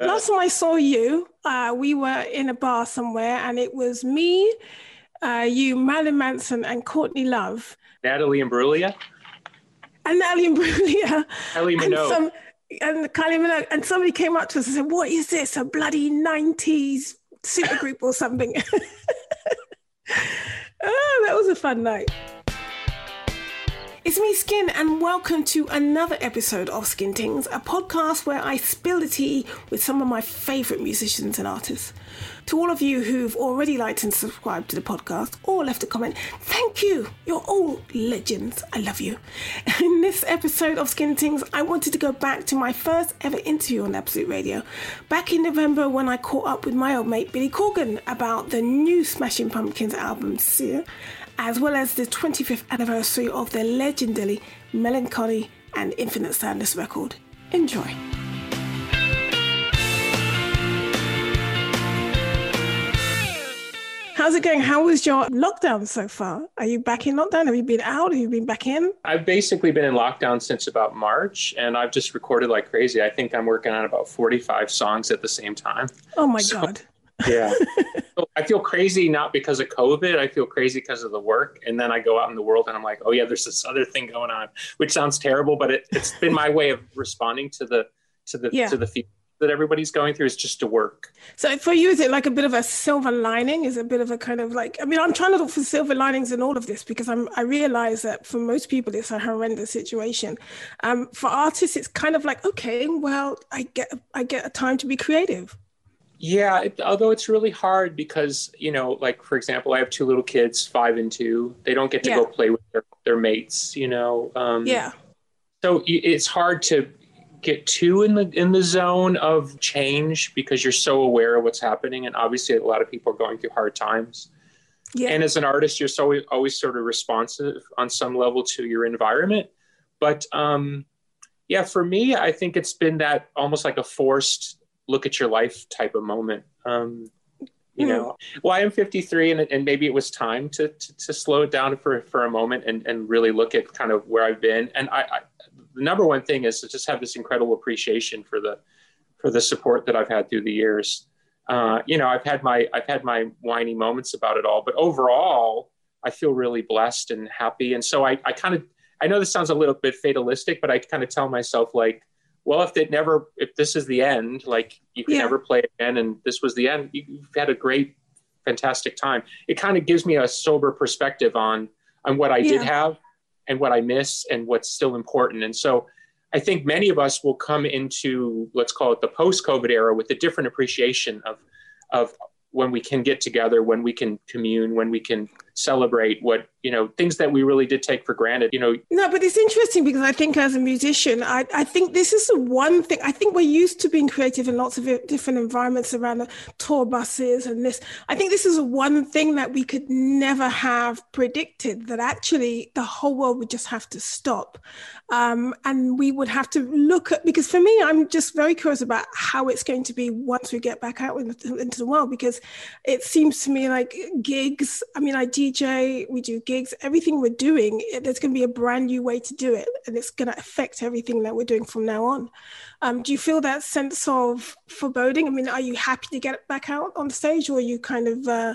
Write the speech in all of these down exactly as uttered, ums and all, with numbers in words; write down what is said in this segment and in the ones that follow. Last time I saw you, uh, we were in a bar somewhere, and it was me, uh, you, Marilyn Manson, and Courtney Love. Natalie Imbruglia? And Natalie Imbruglia. Kylie Minogue. Some, and Kylie Minogue. And somebody came up to us and said, what is this, a bloody nineties supergroup or something? Oh, that was a fun night. It's me, Skin, and welcome to another episode of Skin Tings, a podcast where I spill the tea with some of my favourite musicians and artists. To all of you who've already liked and subscribed to the podcast or left a comment, thank you. You're all legends. I love you. In this episode of Skin Tings, I wanted to go back to my first ever interview on Absolute Radio, back in November when I caught up with my old mate Billy Corgan about the new Smashing Pumpkins album, Seer, as well as the twenty-fifth anniversary of their legendary Melancholy and Infinite Sadness record. Enjoy. How's it going? How was your lockdown so far? Are you back in lockdown? Have you been out? Have you been back in? I've basically been in lockdown since about March, and I've just recorded like crazy. I think I'm working on about forty-five songs at the same time. Oh my so- God. Yeah. I feel crazy not because of COVID. I feel crazy because of the work. And then I go out in the world and I'm like, oh yeah, there's this other thing going on, which sounds terrible, but it, it's been my way of responding to the to the yeah. to the feedback that everybody's going through is just to work. So for you, is it like a bit of a silver lining? Is it a bit of a kind of like, I mean, I'm trying to look for silver linings in all of this because I'm, I realize that for most people, it's a horrendous situation. Um, for artists, it's kind of like, okay, well, I get I get a time to be creative. Yeah, it, although it's really hard because, you know, like, for example, I have two little kids, five and two. They don't get to yeah. go play with their, their mates, you know. Um, yeah. So it's hard to get too in the in the zone of change because you're so aware of what's happening. And obviously, a lot of people are going through hard times. Yeah. And as an artist, you're so always, always sort of responsive on some level to your environment. But, um, yeah, for me, I think it's been that almost like a forced look at your life type of moment. Um, you mm. know, well, I am fifty-three and, and maybe it was time to, to, to slow it down for, for a moment and, and really look at kind of where I've been. And I, I, the number one thing is to just have this incredible appreciation for the, for the support that I've had through the years. Uh, you know, I've had my, I've had my whiny moments about it all, but overall I feel really blessed and happy. And so I, I kind of, I know this sounds a little bit fatalistic, but I kind of tell myself like, well, if it never, if this is the end, like you can yeah. never play again, and this was the end, you've had a great, fantastic time. It kind of gives me a sober perspective on on what I yeah. did have, and what I miss, and what's still important. And so, I think many of us will come into, let's call it the post-COVID era, with a different appreciation of of when we can get together, when we can commune, when we can celebrate what, you know, things that we really did take for granted, you know. No, but it's interesting because I think as a musician, I, I think this is the one thing, I think we're used to being creative in lots of different environments around the tour buses and this. I think this is the one thing that we could never have predicted, that actually the whole world would just have to stop. Um, and we would have to look at, because for me, I'm just very curious about how it's going to be once we get back out into, into the world, because it seems to me like gigs, I mean, I D J, we do gigs, everything we're doing, there's going to be a brand new way to do it. And it's going to affect everything that we're doing from now on. Um, do you feel that sense of foreboding? I mean, are you happy to get back out on stage, or are you kind of uh,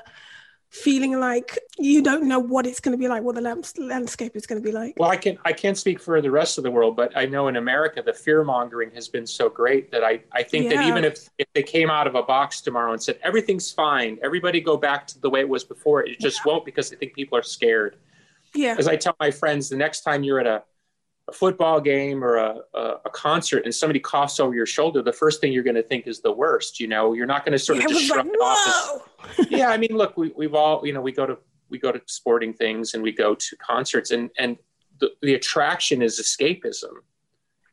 feeling like you don't know what it's going to be like, what the lands- landscape is going to be like? Well, I can, I can't speak for the rest of the world, but I know in America, the fear mongering has been so great that I, I think yeah. that even if, if they came out of a box tomorrow and said, everything's fine, everybody go back to the way it was before, it just yeah. won't, because I think people are scared. Yeah. As I tell my friends, the next time you're at a, a football game or a, a, a concert and somebody coughs over your shoulder, the first thing you're going to think is the worst, you know, you're not going to sort of yeah, just shrug like, it off. Yeah, I mean, look, we, we've all, you know, we go to we go to sporting things and we go to concerts, and and the, the attraction is escapism,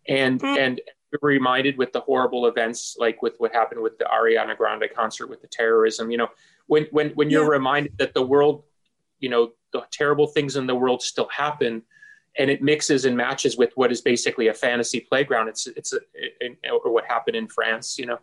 and mm-hmm. and we're reminded with the horrible events, like with what happened with the Ariana Grande concert, with the terrorism. You know, when when when you're yeah. reminded that the world, you know, the terrible things in the world still happen, and it mixes and matches with what is basically a fantasy playground. It's it's a, it, or what happened in France. You know.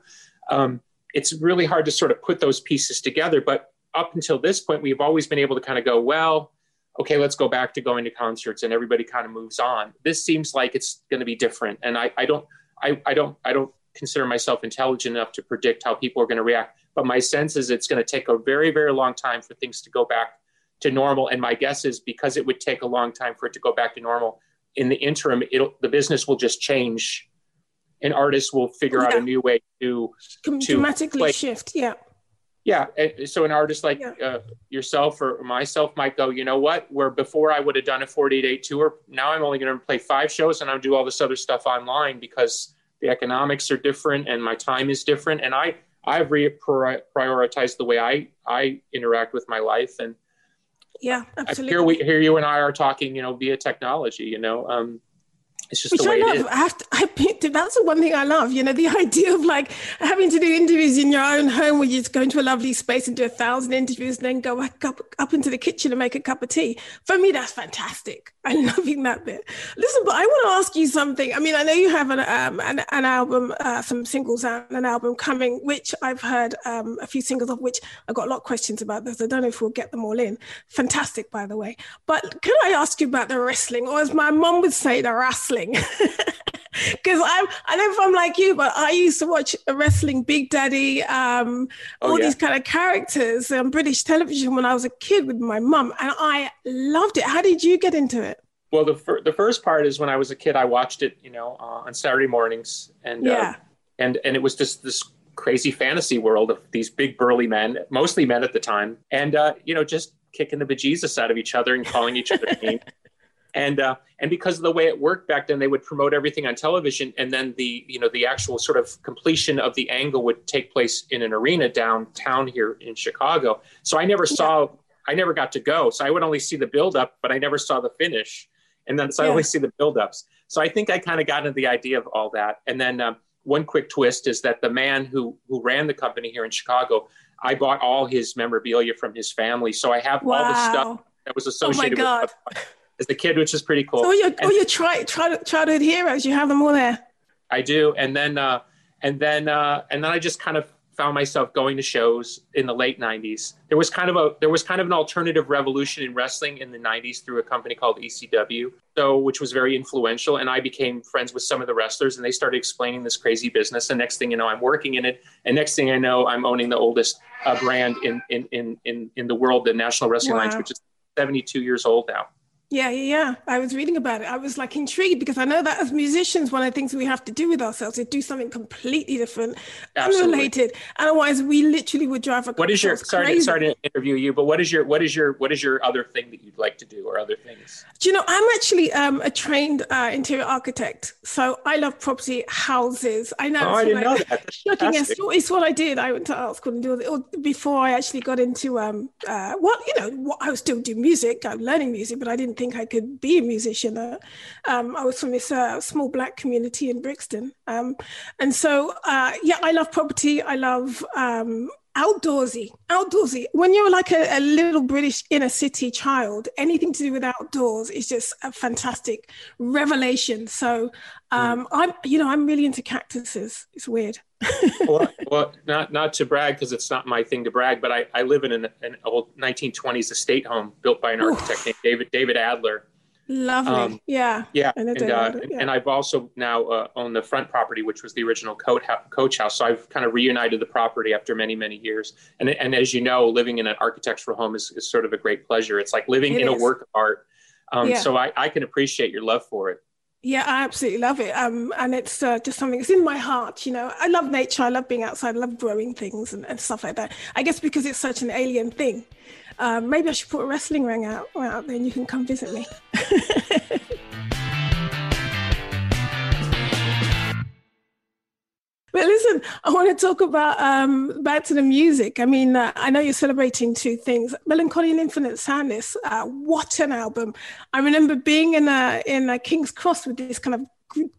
Um, It's really hard to sort of put those pieces together. But up until this point, we've always been able to kind of go, well, okay, let's go back to going to concerts, and everybody kind of moves on. This seems like it's going to be different. And I, I don't, I, I don't, I don't consider myself intelligent enough to predict how people are going to react. But my sense is it's going to take a very, very long time for things to go back to normal. And my guess is because it would take a long time for it to go back to normal, in the interim, it'll, the business will just change, and artists will figure yeah. out a new way to, to dramatically play. shift. Yeah. Yeah. And so an artist like yeah. uh, yourself or myself might go, you know what, where before I would have done a forty-eight day tour, now I'm only going to play five shows and I'll do all this other stuff online because the economics are different and my time is different. And I, I've reprioritized the way I, I interact with my life. And yeah, absolutely. Here we here you and I are talking, you know, via technology, you know, um, it's just Which the way I love. it is. I have to, I, that's the one thing I love, you know, the idea of like having to do interviews in your own home where you just go into a lovely space and do a thousand interviews and then go up, up into the kitchen and make a cup of tea. For me, that's fantastic. I'm loving that bit. Listen, but I want to ask you something. I mean, I know you have an um, an, an album, uh, some singles and an album coming, which I've heard um, a few singles of, which I've got a lot of questions about this. I don't know if we'll get them all in. Fantastic, by the way. But can I ask you about the wrestling, or as my mom would say, the wrestling? Because I'm, I don't know if I'm like you, but I used to watch wrestling, Big Daddy, um, oh, all yeah. these kind of characters on British television when I was a kid with my mum, and I loved it. How did you get into it? Well, the fir- the first part is when I was a kid, I watched it, you know, uh, on Saturday mornings, and yeah. uh, and and it was just this crazy fantasy world of these big burly men, mostly men at the time, and uh, you know, just kicking the bejesus out of each other and calling each other names. And uh, and because of the way it worked back then, they would promote everything on television, and then the you know the actual sort of completion of the angle would take place in an arena downtown here in Chicago. So I never saw, yeah. I never got to go. So I would only see the buildup, but I never saw the finish. And then so yeah. I only see the buildups. So I think I kind of got into the idea of all that. And then um, one quick twist is that the man who who ran the company here in Chicago, I bought all his memorabilia from his family. So I have wow. all the stuff that was associated oh my God. with. As a kid, which is pretty cool. So all your, and, all your tri- tri- childhood heroes, you have them all there. I do, and then uh, and then uh, and then I just kind of found myself going to shows in the late nineties. There was kind of a there was kind of an alternative revolution in wrestling in the nineties through a company called E C W, so which was very influential. And I became friends with some of the wrestlers, and they started explaining this crazy business. And next thing you know, I'm working in it. And next thing I know, I'm owning the oldest uh, brand in in in in in the world, the National Wrestling Alliance, wow. which is seventy-two years old now. Yeah, yeah, yeah. I was reading about it. I was like intrigued because I know that as musicians, one of the things we have to do with ourselves is do something completely different, Absolutely. unrelated. Otherwise, we literally would drive a. What is your? Sorry, to, sorry to interview you, but what is your? What is your? What is your other thing that you'd like to do, or other things? Do you know? I'm actually um, a trained uh, interior architect, so I love property, houses. I know. Oh, I didn't I, know that. Shocking, yes, it's what I did. I went to art school and do it before I actually got into um. Uh, well, you know, what, I was still doing music. I'm learning music, but I didn't think I could be a musician. Uh, um, I was from this uh, small black community in Brixton. Um, and so, uh, yeah, I love property. I love um, outdoorsy, outdoorsy. When you're like a, a little British inner city child, anything to do with outdoors is just a fantastic revelation. So um, mm. I'm, you know, I'm really into cactuses. It's weird. well, well, not not to brag, because it's not my thing to brag, but I, I live in an, an old nineteen twenties estate home built by an Oof. architect named David David Adler. Lovely, um, yeah, yeah. And, and, uh, Adler, yeah. and I've also now uh, owned the front property, which was the original coach coach house. So I've kind of reunited the property after many many years. And and as you know, living in an architectural home is, is sort of a great pleasure. It's like living it in is. a work of art. Um, yeah. So I, I can appreciate your love for it. Yeah, I absolutely love it. Um, and it's uh, just something, it's in my heart, you know. I love nature, I love being outside, I love growing things and, and stuff like that. I guess because it's such an alien thing. Um, maybe I should put a wrestling ring out, out there and you can come visit me. But listen, I want to talk about um, back to the music. I mean, uh, I know you're celebrating two things: Melancholy and Infinite Sadness. Uh, what an album! I remember being in a in a King's Cross with this kind of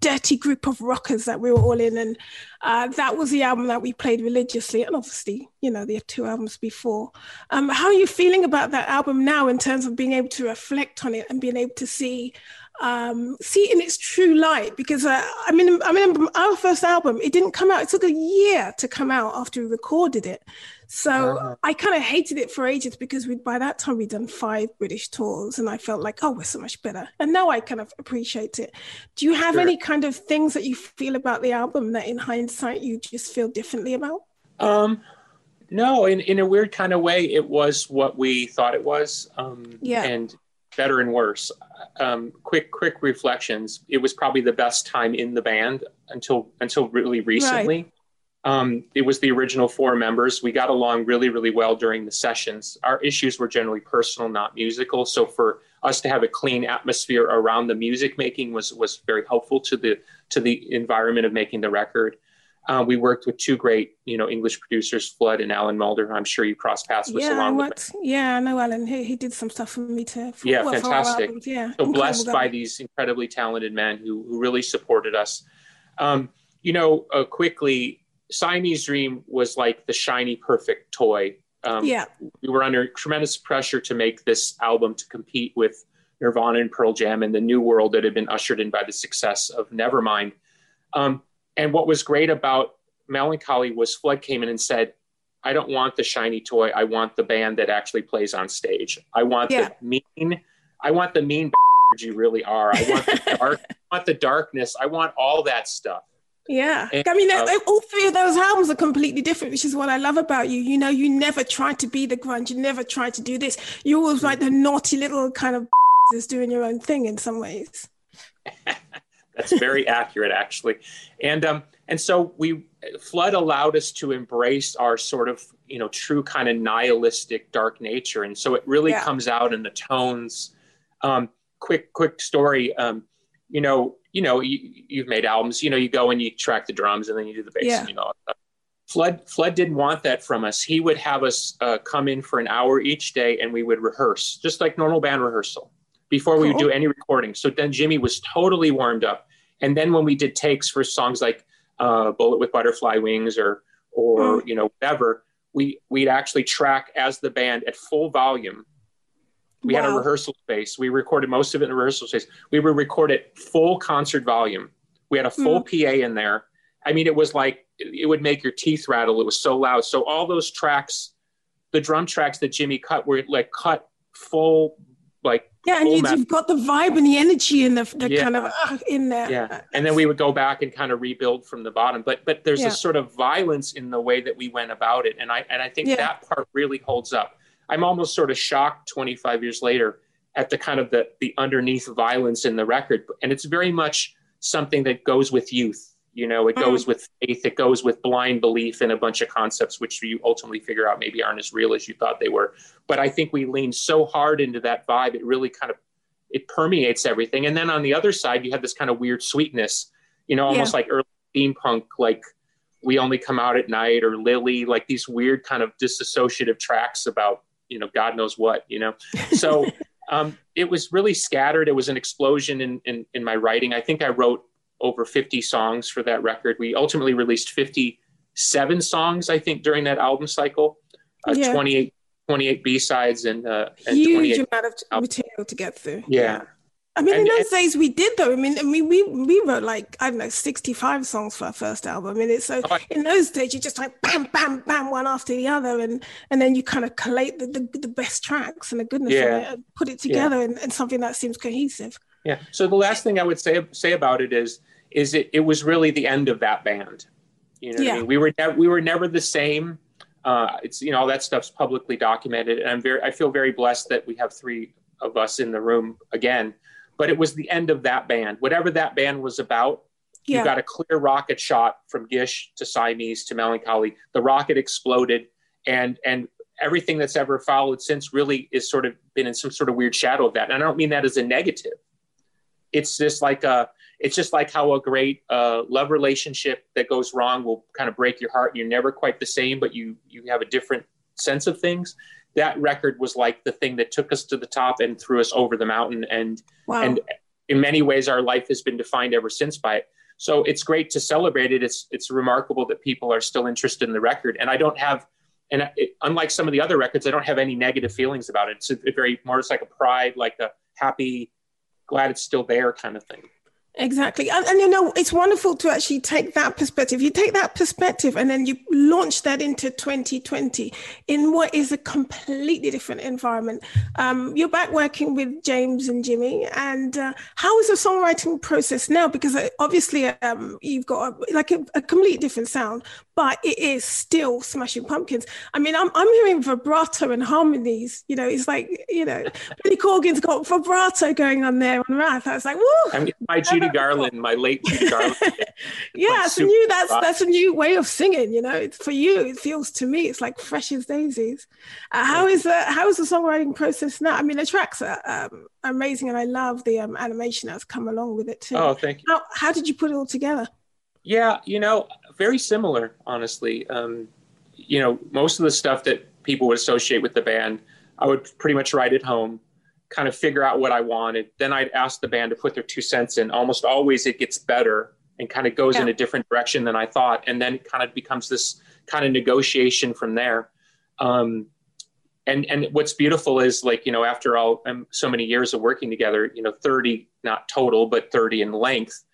dirty group of rockers that we were all in, and uh, that was the album that we played religiously. And obviously, you know, the two albums before. Um, how are you feeling about that album now in terms of being able to reflect on it and being able to see um, see in its true light, because uh, I mean, I mean, our first album, it didn't come out. It took a year to come out after we recorded it. So uh-huh. I kind of hated it for ages, because we by that time we'd done five British tours, and I felt like, oh, we're so much better. And now I kind of appreciate it. Do you have sure. any kind of things that you feel about the album that in hindsight you just feel differently about? Um, no, in, in a weird kind of way, it was what we thought it was. Um, yeah. And better and worse. Um, quick, quick reflections. It was probably the best time in the band until until really recently. Right. Um, it was the original four members. We got along really, really well during the sessions. Our issues were generally personal, not musical. So for us to have a clean atmosphere around the music making was was very helpful to the to the environment of making the record. Uh, we worked with two great, you know, English producers, Flood and Alan Mulder. I'm sure you crossed paths with yeah, along with me. Yeah, I know Alan. He, he did some stuff for me too. For, yeah, well, fantastic. For yeah, so blessed guy. By these incredibly talented men who, who really supported us. Um, you know, uh, quickly, Siamese Dream was like the shiny, perfect toy. Um, yeah. We were under tremendous pressure to make this album to compete with Nirvana and Pearl Jam and the new world that had been ushered in by the success of Nevermind. Um, And what was great about Melancholy was Flood came in and said, I don't want the shiny toy. I want the band that actually plays on stage. I want yeah. the mean, I want the mean you really are. I want the dark, I want the darkness. I want all that stuff. Yeah. And, I mean, uh, all three of those albums are completely different, which is what I love about you. You know, you never tried to be the grunge. You never tried to do this. You're always like the naughty little kind of that's doing your own thing in some ways. That's very accurate, actually. And um, and so we Flood allowed us to embrace our sort of, you know, true kind of nihilistic dark nature. And so it really yeah. comes out in the tones. Um, quick, quick story. Um, you know, you know, you, you've made albums, you know, you go and you track the drums and then you do the bass. Yeah. And, you know, Flood, Flood didn't want that from us. He would have us uh, come in for an hour each day and we would rehearse just like normal band rehearsal before cool. we would do any recording. So then Jimmy was totally warmed up. And then when we did takes for songs like uh, Bullet with Butterfly Wings or, or you know, whatever, we, we'd actually track as the band at full volume. We wow. had a rehearsal space. We recorded most of it in a rehearsal space. We would record at full concert volume. We had a full mm. P A in there. I mean, it was like, it would make your teeth rattle. It was so loud. So all those tracks, the drum tracks that Jimmy cut were like cut full, like, yeah, and you've got the vibe and the energy and the, the yeah. kind of uh, in there. Yeah, and then we would go back and kind of rebuild from the bottom. But but there's yeah. a sort of violence in the way that we went about it, and I and I think yeah. that part really holds up. I'm almost sort of shocked twenty-five years later at the kind of the the underneath violence in the record, and it's very much something that goes with youth. You know, it mm. goes with faith, it goes with blind belief in a bunch of concepts, which you ultimately figure out maybe aren't as real as you thought they were. But I think we leaned so hard into that vibe, it really kind of, it permeates everything. And then on the other side, you have this kind of weird sweetness, you know, almost yeah. like early steampunk, like We Only Come Out at Night or Lily, like these weird kind of disassociative tracks about, you know, God knows what, you know. So um, it was really scattered. It was an explosion in, in, in my writing. I think I wrote over fifty songs for that record. We ultimately released fifty-seven songs, I think, during that album cycle, uh, yeah. twenty-eight, twenty-eight B-sides and, uh, and huge amount of albums. Material to get through. Yeah. yeah. I mean, and, in those and, days we did though. I mean, I mean, we, we wrote like, I don't know, sixty-five songs for our first album. I mean, it's so oh, in those days, you just like bam, bam, bam, one after the other. And, and then you kind of collate the, the, the best tracks and the goodness yeah. of it and put it together yeah. in, in something that seems cohesive. Yeah. So the last thing I would say, say about it is, is it, it was really the end of that band. You know what yeah. I mean? We were, ne- we were never the same. Uh, it's, you know, all that stuff's publicly documented. And I'm very, I feel very blessed that we have three of us in the room again, but it was the end of that band, whatever that band was about. Yeah. You got a clear rocket shot from Gish to Siamese to Melancholy. The rocket exploded and, and everything that's ever followed since really is sort of been in some sort of weird shadow of that. And I don't mean that as a negative. It's just like a, it's just like how a great uh, love relationship that goes wrong will kind of break your heart. And you're never quite the same, but you you have a different sense of things. That record was like the thing that took us to the top and threw us over the mountain. And wow. and in many ways, our life has been defined ever since by it. So it's great to celebrate it. It's it's remarkable that people are still interested in the record. And I don't have, and it, unlike some of the other records, I don't have any negative feelings about it. It's a, a very more, it's like a pride, like a happy. glad it's still there kind of thing. Exactly. And, and, you know, it's wonderful to actually take that perspective. You take that perspective and then you launch that into twenty twenty in what is a completely different environment. Um, you're back working with James and Jimmy. And uh, how is the songwriting process now? Because obviously um, you've got a, like a, a completely different sound, but it is still Smashing Pumpkins. I mean, I'm, I'm hearing vibrato and harmonies. You know, it's like, you know, Billy Corgan's got vibrato going on there on Wrath. I was like, whoa. I mean, by Judy Garland, my late Judy Garland. Yeah, it's a new, that's rock. That's a new way of singing, you know. It's, for you, it feels to me it's like fresh as daisies. Uh, how is the how is the songwriting process now? I mean, the tracks are um, amazing, and I love the um, animation that's come along with it too. Oh, thank you. How, how did you put it all together? Yeah, you know, very similar, honestly. Um, you know, most of the stuff that people would associate with the band, I would pretty much write at home, kind of figure out what I wanted. Then I'd ask the band to put their two cents in. Almost always it gets better and kind of goes yeah. in a different direction than I thought. And then it kind of becomes this kind of negotiation from there. Um, and, and what's beautiful is, like, you know, after all, um, so many years of working together, you know, thirty, not total, but thirty in length,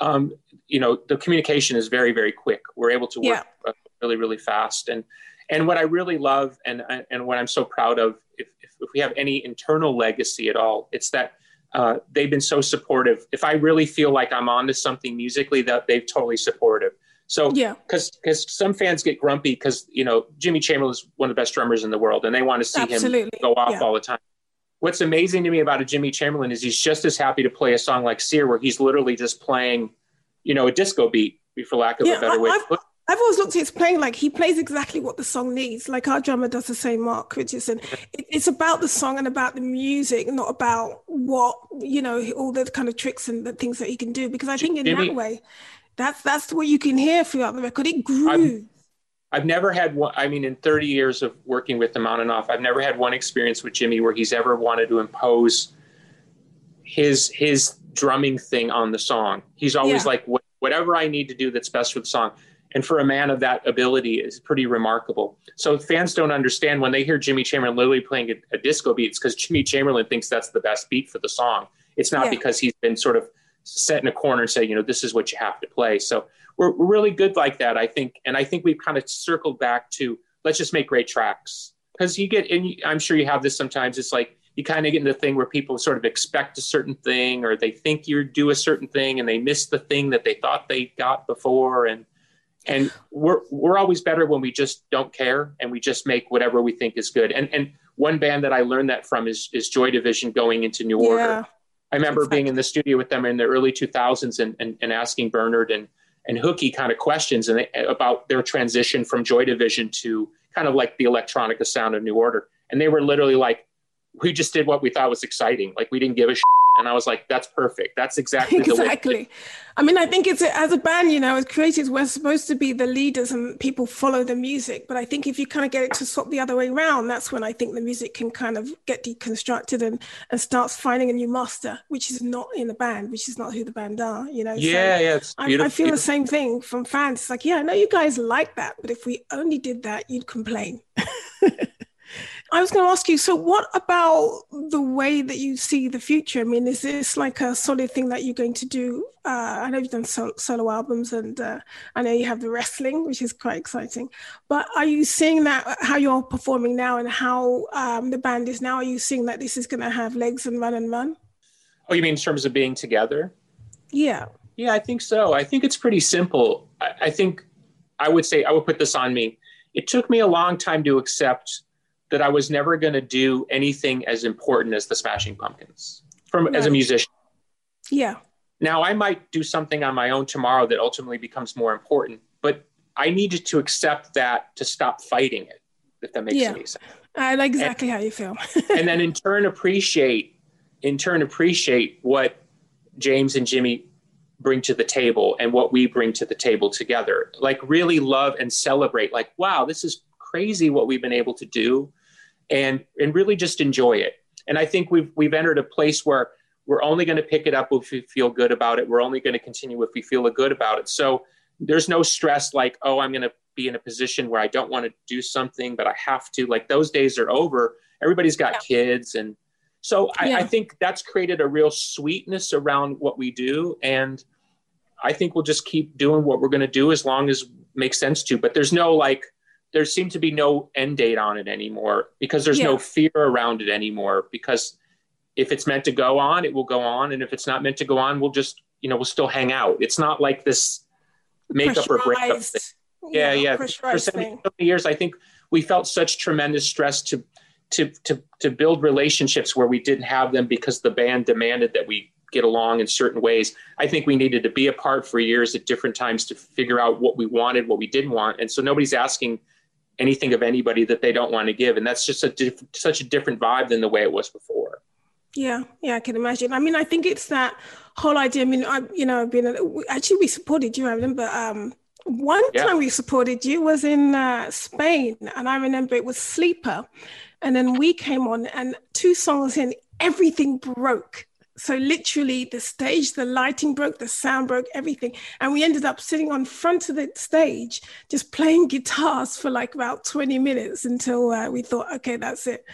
um, you know, the communication is very, very quick. We're able to work yeah. really, really fast. And, and what I really love and, and what I'm so proud of, if, if, if we have any internal legacy at all, it's that uh, they've been so supportive. If I really feel like I'm onto something musically, that they've totally supportive. So, yeah, because because some fans get grumpy because, you know, Jimmy Chamberlain is one of the best drummers in the world, and they want to see Absolutely. him go off yeah. all the time. What's amazing to me about a Jimmy Chamberlain is he's just as happy to play a song like Seer, where he's literally just playing, you know, a disco beat, for lack of yeah, a better I, way to put it. I've always looked at his playing like he plays exactly what the song needs. Like our drummer does the same, Mark Richardson. It, it's about the song and about the music, not about what, you know, all the kind of tricks and the things that he can do. Because I think in Jimmy, that way, that's that's what you can hear throughout the record. It grew. I've, I've never had one. I mean, in thirty years of working with him on and off, I've never had one experience with Jimmy where he's ever wanted to impose his his drumming thing on the song. He's always yeah. like, whatever I need to do that's best for the song. And for a man of that ability is pretty remarkable. So fans don't understand when they hear Jimmy Chamberlain literally playing a, a disco beat, it's because Jimmy Chamberlain thinks that's the best beat for the song. It's not yeah. because he's been sort of set in a corner and say, you know, this is what you have to play. So we're, we're really good like that, I think. And I think we've kind of circled back to, let's just make great tracks. Because you get, and I'm sure you have this sometimes, it's like you kind of get into the thing where people sort of expect a certain thing, or they think you do a certain thing and they miss the thing that they thought they got before. And And we're we're always better when we just don't care and we just make whatever we think is good. And and one band that I learned that from is, is Joy Division going into New Order. Yeah, I remember exactly. being in the studio with them in the early two thousands and and, and asking Bernard and, and Hooky kind of questions and they, about their transition from Joy Division to kind of like the electronica sound of New Order. And they were literally like, we just did what we thought was exciting. Like, we didn't give a shit. And I was like, that's perfect. That's exactly Exactly. The way. I mean, I think it's as a band, you know, as creatives, we're supposed to be the leaders and people follow the music. But I think if you kind of get it to swap the other way around, that's when I think the music can kind of get deconstructed and, and starts finding a new master, which is not in the band, which is not who the band are, you know. Yeah, so yeah. It's I, I feel the same thing from fans. It's like, yeah, I know you guys like that, but if we only did that, you'd complain. I was going to ask you, so what about the way that you see the future? I mean, is this like a solid thing that you're going to do? Uh, I know you've done sol- solo albums and uh, I know you have the wrestling, which is quite exciting. But are you seeing that, how you're performing now and how um, the band is now? Are you seeing that this is going to have legs and run and run? Oh, you mean in terms of being together? Yeah. Yeah, I think so. I think it's pretty simple. I, I think I would say, I would put this on me. It took me a long time to accept that I was never going to do anything as important as the Smashing Pumpkins from no. as a musician. Yeah. Now I might do something on my own tomorrow that ultimately becomes more important, but I needed to accept that to stop fighting it, if that makes yeah. any sense. I like exactly and, how you feel. And then in turn appreciate, in turn appreciate what James and Jimmy bring to the table and what we bring to the table together. Like, really love and celebrate, like, wow, this is crazy what we've been able to do. And and really just enjoy it. And I think we've we've entered a place where we're only going to pick it up if we feel good about it. We're only going to continue if we feel good about it. So there's no stress like, oh, I'm going to be in a position where I don't want to do something, but I have to. Like, those days are over. Everybody's got yeah. kids and So I, yeah. I think that's created a real sweetness around what we do. And I think we'll just keep doing what we're going to do as long as it makes sense to. But there's no, like, there seems to be no end date on it anymore, because there's yeah. no fear around it anymore. Because if it's meant to go on, it will go on. And if it's not meant to go on, we'll just, you know, we'll still hang out. It's not like this makeup or breakup thing. Yeah, yeah. yeah. For so many years, I think we felt such tremendous stress to, to, to, to build relationships where we didn't have them because the band demanded that we get along in certain ways. I think we needed to be apart for years at different times to figure out what we wanted, what we didn't want. And so nobody's asking anything of anybody that they don't want to give. And that's just a diff- such a different vibe than the way it was before. Yeah. Yeah. I can imagine. I mean, I think it's that whole idea. I mean, I, you know, I've been, actually we supported you. I remember, um, one yeah. time we supported you was in uh, Spain, and I remember it was Sleeper, and then we came on, and two songs in, everything broke. So literally the stage, the lighting broke, the sound broke, everything. And we ended up sitting on front of the stage, just playing guitars for like about twenty minutes until uh, we thought, okay, that's it.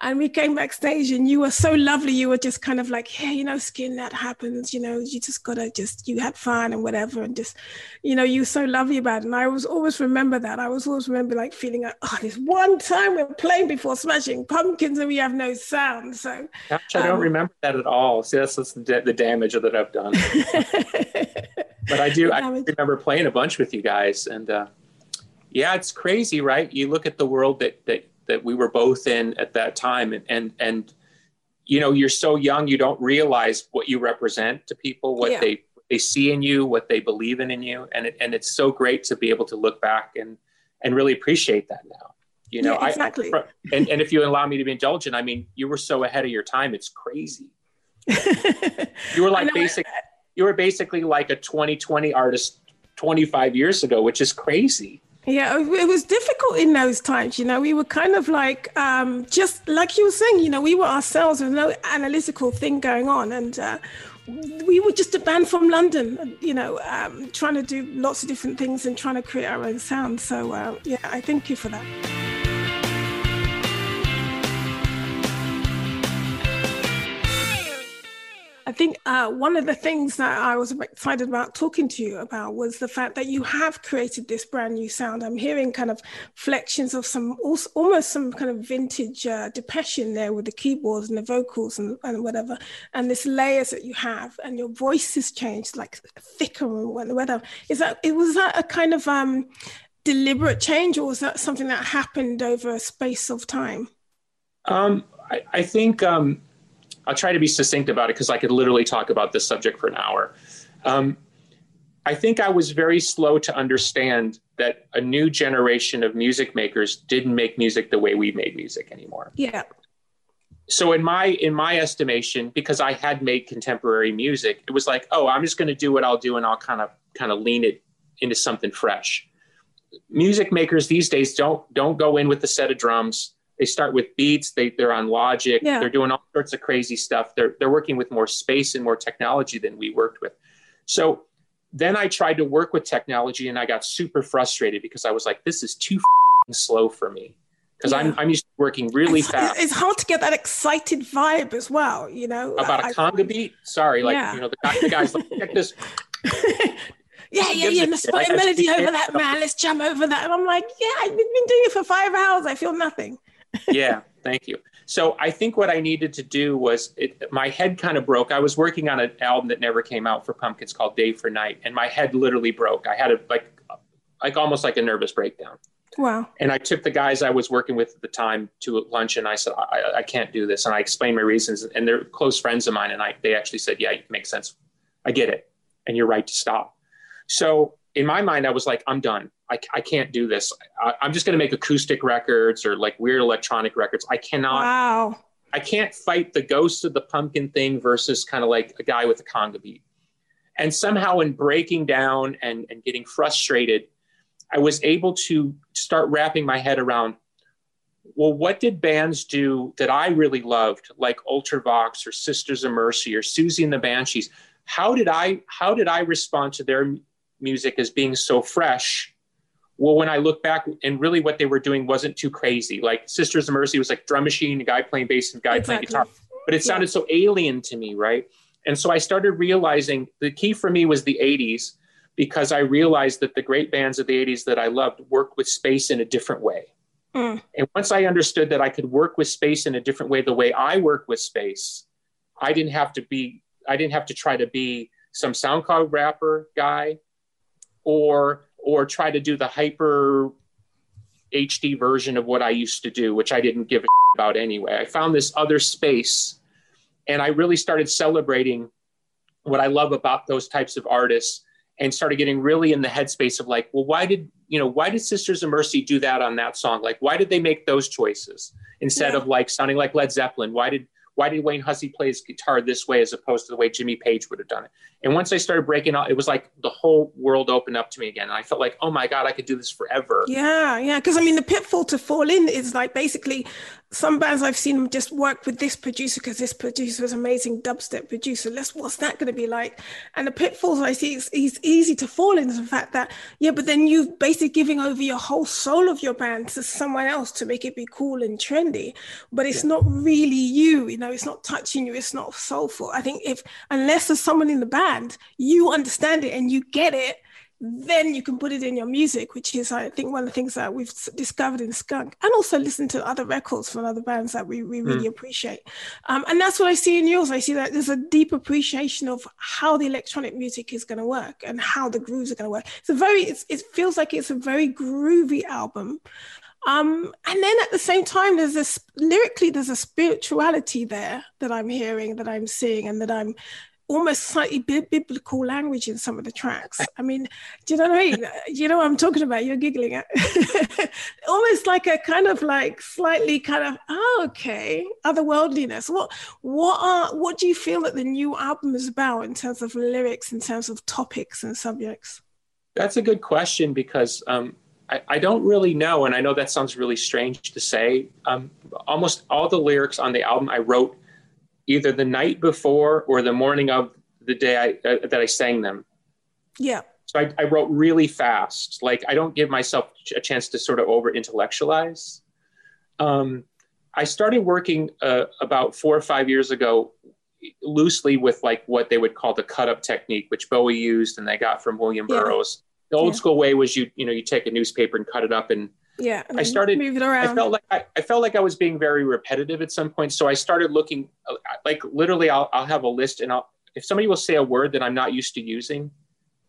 And we came backstage and you were so lovely. You were just kind of like, hey, you know, Skin, that happens. You know, you just got to just, you had fun and whatever. And just, you know, you were so lovely about it. And I was always remember that. I was always remember like feeling like, oh, this one time we were playing before Smashing Pumpkins and we have no sound. So gosh, I don't um, remember that at all. So That's, that's the, the damage that I've done. But I do, I remember playing a bunch with you guys, and uh, yeah, it's crazy, right? You look at the world that, that, that we were both in at that time, and, and, and, you know, you're so young, you don't realize what you represent to people, what yeah. they, they see in you, what they believe in in you. And it, and it's so great to be able to look back and, and really appreciate that now. You know, yeah, exactly. I, and, and if you allow me to be indulgent, I mean, you were so ahead of your time. It's crazy. You were like basic. You were basically like a twenty twenty artist twenty-five years ago, which is crazy. Yeah, it was difficult in those times. You know, we were kind of like um, just like you were saying. You know, we were ourselves with no analytical thing going on, and uh, we were just a band from London. You know, um, trying to do lots of different things and trying to create our own sound. So uh, yeah, I thank you for that. I think uh, one of the things that I was excited about talking to you about was the fact that you have created this brand new sound. I'm hearing kind of flections of some, almost some kind of vintage uh, Depeche in there with the keyboards and the vocals and, and whatever, and this layers that you have, and your voice has changed, like thicker and whatever. Is that, it was that a kind of um, deliberate change, or was that something that happened over a space of time? Um, I, I think... Um... I'll try to be succinct about it because I could literally talk about this subject for an hour. Um, I think I was very slow to understand that a new generation of music makers didn't make music the way we made music anymore. Yeah. So in my in my estimation, because I had made contemporary music, it was like, oh, I'm just going to do what I'll do, and I'll kind of kind of lean it into something fresh. Music makers these days don't don't go in with a set of drums. They start with beats, they, they're on Logic, yeah. they're doing all sorts of crazy stuff. They're, they're working with more space and more technology than we worked with. So then I tried to work with technology, and I got super frustrated because I was like, this is too f-ing slow for me. Because yeah. I'm, I'm used to working really it's, fast. It's hard to get that excited vibe as well, you know. About I, a conga I, beat? Sorry, like, yeah. you know, the, guy, the guy's like, check this. Yeah, yeah, yeah. Let's put a melody over that, man. Let's jump over that. And I'm like, yeah, I've been doing it for five hours. I feel nothing. Yeah, thank you. So I think what I needed to do was, it, my head kind of broke. I was working on an album that never came out for Pumpkins called Day for Night, and my head literally broke. I had a, like, like almost like a nervous breakdown. Wow. And I took the guys I was working with at the time to lunch, and I said, I, I can't do this. And I explained my reasons, and they're close friends of mine, and I, they actually said, yeah, it makes sense. I get it. And you're right to stop. So in my mind, I was like, I'm done. I, I can't do this. I, I'm just going to make acoustic records or like weird electronic records. I cannot, wow. I can't fight the ghost of the pumpkin thing versus kind of like a guy with a conga beat. And somehow in breaking down and, and getting frustrated, I was able to start wrapping my head around, well, what did bands do that I really loved, like Ultravox or Sisters of Mercy or Susie and the Banshees? How did I, how did I respond to their music as being so fresh? Well, when I look back, and really what they were doing wasn't too crazy. Like Sisters of Mercy was like drum machine, a guy playing bass and a guy exactly. playing guitar. but it sounded yeah. so alien to me, right? And so I started realizing the key for me was the eighties, because I realized that the great bands of the eighties that I loved worked with space in a different way. Mm. And once I understood that I could work with space in a different way, the way I work with space, I didn't have to be, I didn't have to try to be some SoundCloud rapper guy or, or try to do the hyper H D version of what I used to do, which I didn't give a shit about anyway. I found this other space, and I really started celebrating what I love about those types of artists, and started getting really in the headspace of like, well, why did, you know, why did Sisters of Mercy do that on that song? Like, why did they make those choices instead yeah. of like sounding like Led Zeppelin? Why did, why did Wayne Hussey play his guitar this way as opposed to the way Jimmy Page would have done it? And once I started breaking out, it was like the whole world opened up to me again. And I felt like, oh my God, I could do this forever. Yeah, yeah. Because I mean, the pitfall to fall in is like basically some bands I've seen them just work with this producer because this producer is amazing dubstep producer. Let's, what's that going to be like? And the pitfalls I see is, is easy to fall in is the fact that, yeah, but then you've basically giving over your whole soul of your band to someone else to make it be cool and trendy. But it's yeah. not really you, you know. It's not touching you, it's not soulful. I think if, unless there's someone in the band, you understand it and you get it, then you can put it in your music, which is, I think, one of the things that we've discovered in Skunk, and also listen to other records from other bands that we, we really mm. appreciate. Um, and that's what I see in yours. I see that there's a deep appreciation of how the electronic music is going to work and how the grooves are going to work. It's a very, it's, it feels like it's a very groovy album. Um, and then at the same time, there's this, lyrically, there's a spirituality there that I'm hearing, that I'm seeing, and that I'm almost slightly biblical language in some of the tracks. I mean, do you know what I mean? You know what I'm talking about, you're giggling at. Almost like a kind of like slightly kind of, oh, okay, otherworldliness. What what are what do you feel that the new album is about in terms of lyrics, in terms of topics and subjects? That's a good question, because um, I, I don't really know, and I know that sounds really strange to say. Um, almost all the lyrics on the album I wrote either the night before or the morning of the day I, uh, that I sang them. Yeah. So I, I wrote really fast. Like, I don't give myself a chance to sort of over intellectualize. Um, I started working uh, about four or five years ago loosely with like what they would call the cut up technique, which Bowie used and they got from William Burroughs. Yeah. The old yeah. school way was you, you know, you take a newspaper and cut it up and Yeah, I started. Move it around. I felt like I, I felt like I was being very repetitive at some point, so I started looking. Like literally, I'll I'll have a list, and I'll if somebody will say a word that I'm not used to using,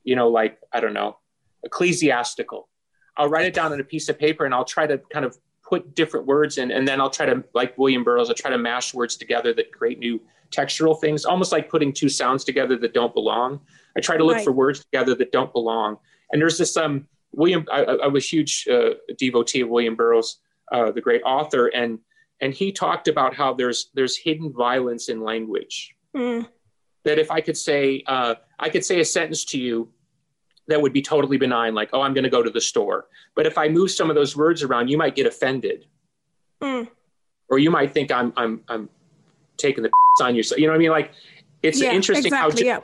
you know, like I don't know, ecclesiastical. I'll write it down on a piece of paper, and I'll try to kind of put different words in, and then I'll try to, like William Burroughs, I'll try to mash words together that create new textural things, almost like putting two sounds together that don't belong. I try to look right. for words together that don't belong, and there's this um. William, I, I was a huge uh, devotee of William Burroughs, uh, the great author, and and he talked about how there's there's hidden violence in language. Mm. That if I could say uh, I could say a sentence to you that would be totally benign, like, oh, I'm going to go to the store. But if I move some of those words around, you might get offended, mm. or you might think I'm I'm I'm taking the piss on you. So you know what I mean? Like, it's yeah, interesting exactly, how, yeah.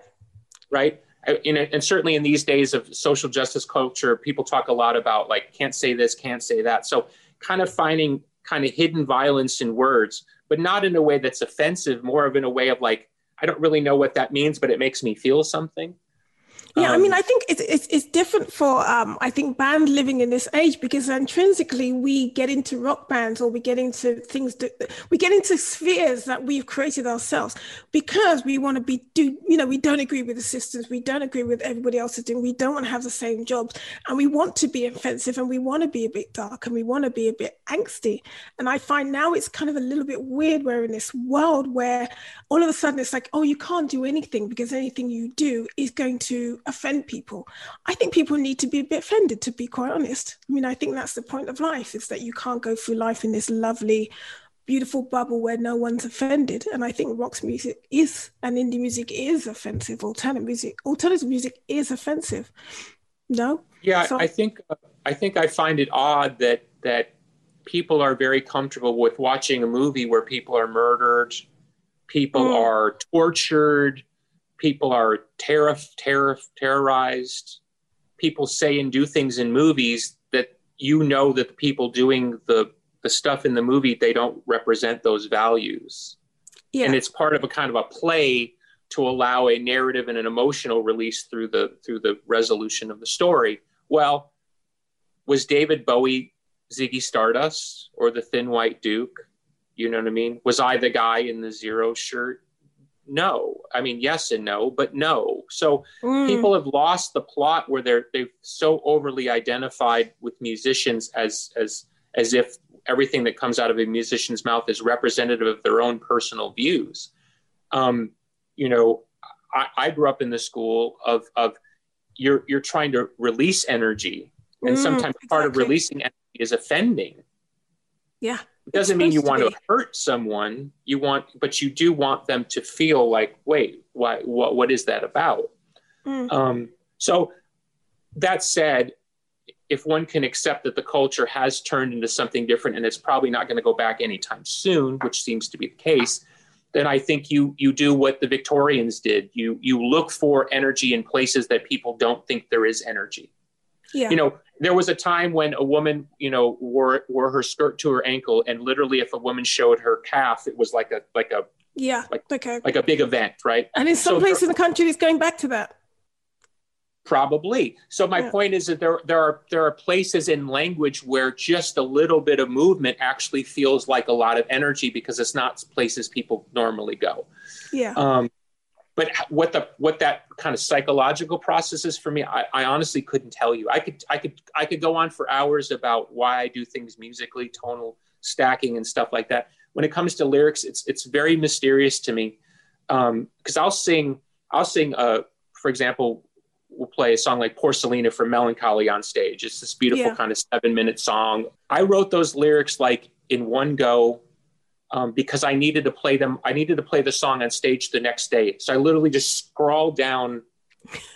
right? In a, and certainly in these days of social justice culture, people talk a lot about like, can't say this, can't say that. So kind of finding kind of hidden violence in words, but not in a way that's offensive, more of in a way of like, I don't really know what that means, but it makes me feel something. Yeah, I mean, I think it's it's, it's different for, um, I think, band living in this age, because intrinsically we get into rock bands or we get into things, that, we get into spheres that we've created ourselves because we want to be, do you know, we don't agree with the systems, we don't agree with everybody else is doing, we don't want to have the same jobs, and we want to be offensive and we want to be a bit dark and we want to be a bit angsty. And I find now it's kind of a little bit weird we're in this world where all of a sudden it's like, oh, you can't do anything because anything you do is going to offend people. I think people need to be a bit offended, to be quite honest. I mean, I think that's the point of life, is that you can't go through life in this lovely, beautiful bubble where no one's offended. And I think rock music is, and indie music is offensive. Alternative music, alternative music is offensive. No? Yeah, so- I think I think I find it odd that that people are very comfortable with watching a movie where people are murdered, people mm. are tortured, people are tariff, tariff, terrorized. People say and do things in movies that you know that the people doing the, the stuff in the movie, they don't represent those values. Yeah. And it's part of a kind of a play to allow a narrative and an emotional release through the through the resolution of the story. Well, was David Bowie Ziggy Stardust or the Thin White Duke? You know what I mean? Was I the guy in the Zero shirt? No. I mean, yes and no, but no. So mm. people have lost the plot where they're they've so overly identified with musicians as as as if everything that comes out of a musician's mouth is representative of their own personal views. Um, you know, I, I grew up in the school of of you're you're trying to release energy. And mm, sometimes part exactly. of releasing energy is offending. Yeah. It doesn't mean you want to, to hurt someone. You want, but you do want them to feel like, wait, why, what, what is that about? Mm. Um, so that said, if one can accept that the culture has turned into something different and it's probably not going to go back anytime soon, which seems to be the case, then I think you you do what the Victorians did. You you look for energy in places that people don't think there is energy. Yeah. You know, there was a time when a woman, you know, wore wore her skirt to her ankle, and literally, if a woman showed her calf, it was like a like a yeah, like okay. like a big event, right? And in some so places in the country, it's going back to that. Probably. So my yeah. point is that there there are there are places in language where just a little bit of movement actually feels like a lot of energy because it's not places people normally go. Yeah. Um, But what the what that kind of psychological process is for me, I, I honestly couldn't tell you. I could I could I could go on for hours about why I do things musically, tonal stacking, and stuff like that. When it comes to lyrics, it's it's very mysterious to me um, because I'll sing I'll sing. Uh, for example, we'll play a song like Porcelina from Melancholy on stage. It's this beautiful yeah. kind of seven minute song. I wrote those lyrics like in one go. Um, because I needed to play them. I needed to play the song on stage the next day. So I literally just scrawled down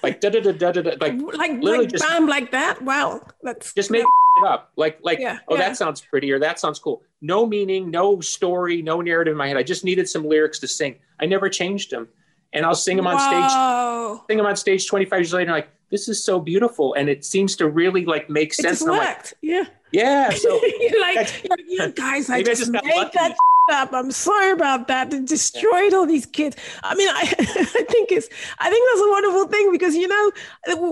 like, da, da, da, da, da, da, like, like, literally like, just, bam, like that. Wow. That's just make yeah. it up. Like, like, yeah, oh, yeah. that sounds pretty, or that sounds cool. No meaning, no story, no narrative in my head. I just needed some lyrics to sing. I never changed them. And I'll sing them on Whoa. stage, sing them on stage twenty-five years later. And I'm like, this is so beautiful. And it seems to really like make sense. It just worked. Like, yeah. Yeah. So you're like, you guys, I just, I just made that up. I'm sorry about that. It destroyed all these kids. I mean, I, I think it's, I think that's a wonderful thing because, you know,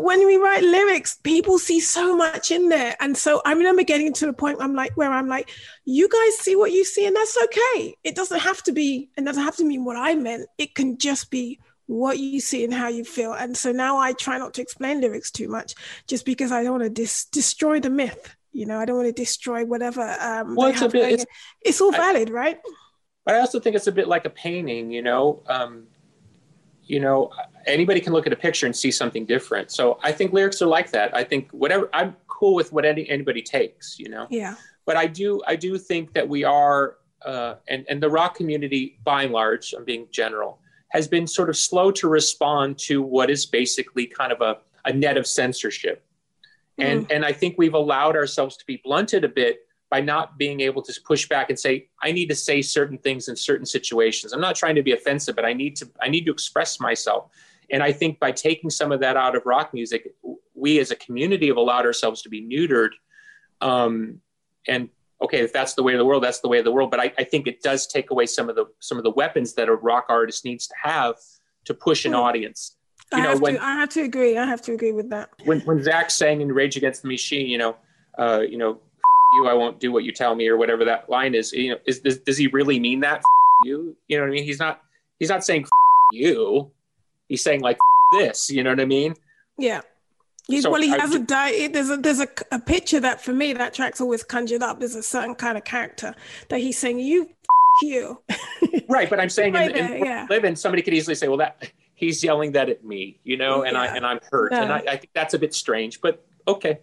when we write lyrics, people see so much in there. And so I remember getting to the point where I'm like, where I'm like, you guys see what you see and that's okay. It doesn't have to be, and doesn't have to mean what I meant. It can just be what you see and how you feel. And so now I try not to explain lyrics too much just because I don't want to dis- destroy the myth. You know, I don't want to destroy whatever. Um, well, it's, a bit, it's, it's all valid, I, right? But I also think it's a bit like a painting, you know. Um, you know, anybody can look at a picture and see something different. So I think lyrics are like that. I think whatever, I'm cool with what any, anybody takes, you know. Yeah. But I do, I do think that we are, uh, and, and the rock community, by and large, I'm being general, has been sort of slow to respond to what is basically kind of a, a net of censorship. And mm. and I think we've allowed ourselves to be blunted a bit by not being able to push back and say, I need to say certain things in certain situations. I'm not trying to be offensive, but I need to I need to express myself. And I think by taking some of that out of rock music, we as a community have allowed ourselves to be neutered. Um, and okay, if that's the way of the world, that's the way of the world. But I, I think it does take away some of the some of the weapons that a rock artist needs to have to push an mm. audience. You I, know, have when, to, I have to agree. I have to agree with that. When when Zach sang in Rage Against the Machine, you know, uh, you know, F- you, I won't do what you tell me, or whatever that line is. You know, is does, does he really mean that? F- you, you know what I mean? He's not. He's not saying F- you. He's saying like F- this. You know what I mean? Yeah. He, so well, he I, has a di- There's a there's a, a picture that for me that track's always conjured up. There's a certain kind of character that he's saying you. F- you. Right, but I'm saying right in, there, in, yeah. living, somebody could easily say, well that. He's yelling that at me, you know, and yeah. I and I'm hurt, yeah. and I, I think that's a bit strange. But okay,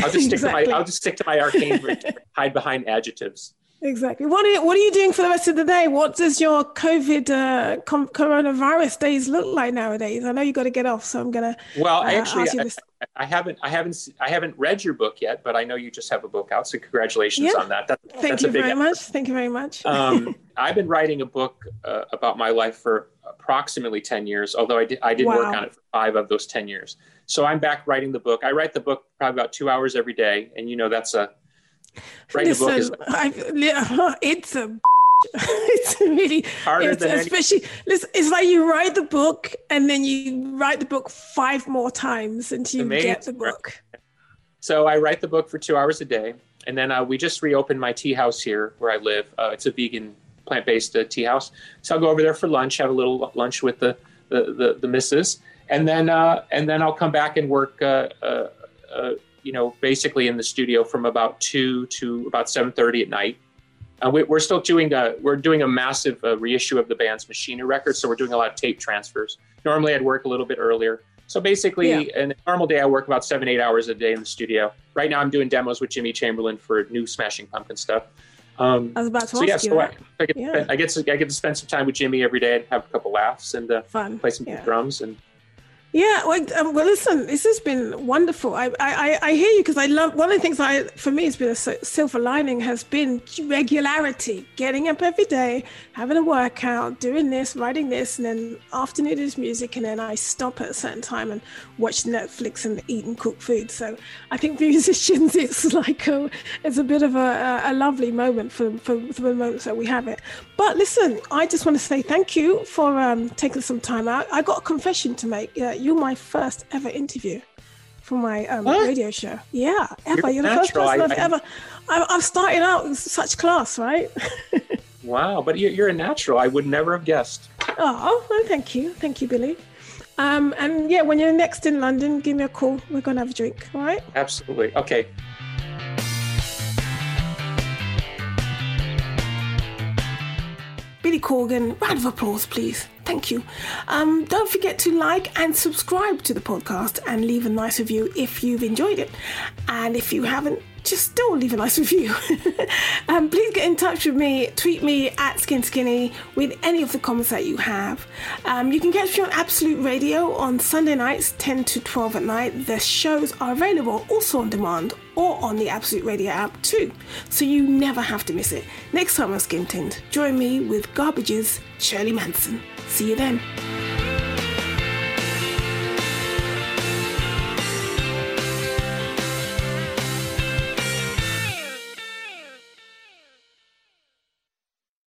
I'll just stick exactly. to my I'll just stick to my arcane hide behind adjectives. Exactly. What are you, what are you doing for the rest of the day? What does your COVID uh, com- coronavirus days look like nowadays? I know you got to get off, so I'm gonna. Well, uh, I actually, ask you this. I, I haven't, I haven't, I haven't read your book yet, but I know you just have a book out, so congratulations yeah. on that. that Thank that's you a big very effort. much. Thank you very much. um, I've been writing a book uh, about my life for approximately ten years, although I did I did wow. work on it for five of those ten years. So I'm back writing the book. I write the book probably about two hours every day. And you know, that's a, writing Listen, a book is, like, I, it's a It's really harder it's, than especially. Listen, it's like you write the book and then you write the book five more times until you Amazing. get the book. So I write the book for two hours a day, and then uh, we just reopened my tea house here where I live. Uh, it's a vegan, plant-based uh, tea house. So I'll go over there for lunch, have a little lunch with the the the, the missus, and then uh, and then I'll come back and work. Uh, uh, uh, you know, basically in the studio from about two to about seven thirty at night. Uh, we, we're still doing a, we're doing a massive uh, reissue of the band's Machina record. So we're doing a lot of tape transfers. Normally I'd work a little bit earlier. So basically yeah. in a normal day, I work about seven, eight hours a day in the studio. Right now I'm doing demos with Jimmy Chamberlain for new Smashing Pumpkins stuff. Um, I was about to so ask yeah, you. So I, I, get yeah. spend, I, get to, I get to spend some time with Jimmy every day and have a couple laughs and uh, Fun. play some yeah. drums and, Yeah, well, um, well, listen, this has been wonderful. I, I, I hear you because I love, one of the things I, for me, has been a silver lining has been regularity, getting up every day, having a workout, doing this, writing this, and then afternoon is music, and then I stop at a certain time and watch Netflix and eat and cook food. So I think for musicians, it's like, a, it's a bit of a, a lovely moment for, for, for the moments that we have it. But listen, I just want to say thank you for um, taking some time out. I got a confession to make. Uh, You're my first ever interview for my um, radio show. Yeah, ever. You're, You're the first person I, I've I, ever. I, I've started out in such class, right? Wow, but you're, you're a natural. I would never have guessed. Oh, well, thank you. Thank you, Billy. Um, and yeah, when you're next in London, give me a call. We're going to have a drink, all right? Absolutely. Okay. Billy Corgan, round of applause, please. Thank you. Um, don't forget to like and subscribe to the podcast and leave a nice review if you've enjoyed it. And if you haven't, just still leave a nice review. um, please get in touch with me. Tweet me at Skin Skinny with any of the comments that you have. Um, you can catch me on Absolute Radio on Sunday nights, ten to twelve at night. The shows are available also on demand or on the Absolute Radio app too, so you never have to miss it. Next time on Skin Tings, join me with Garbage's Shirley Manson. See you then.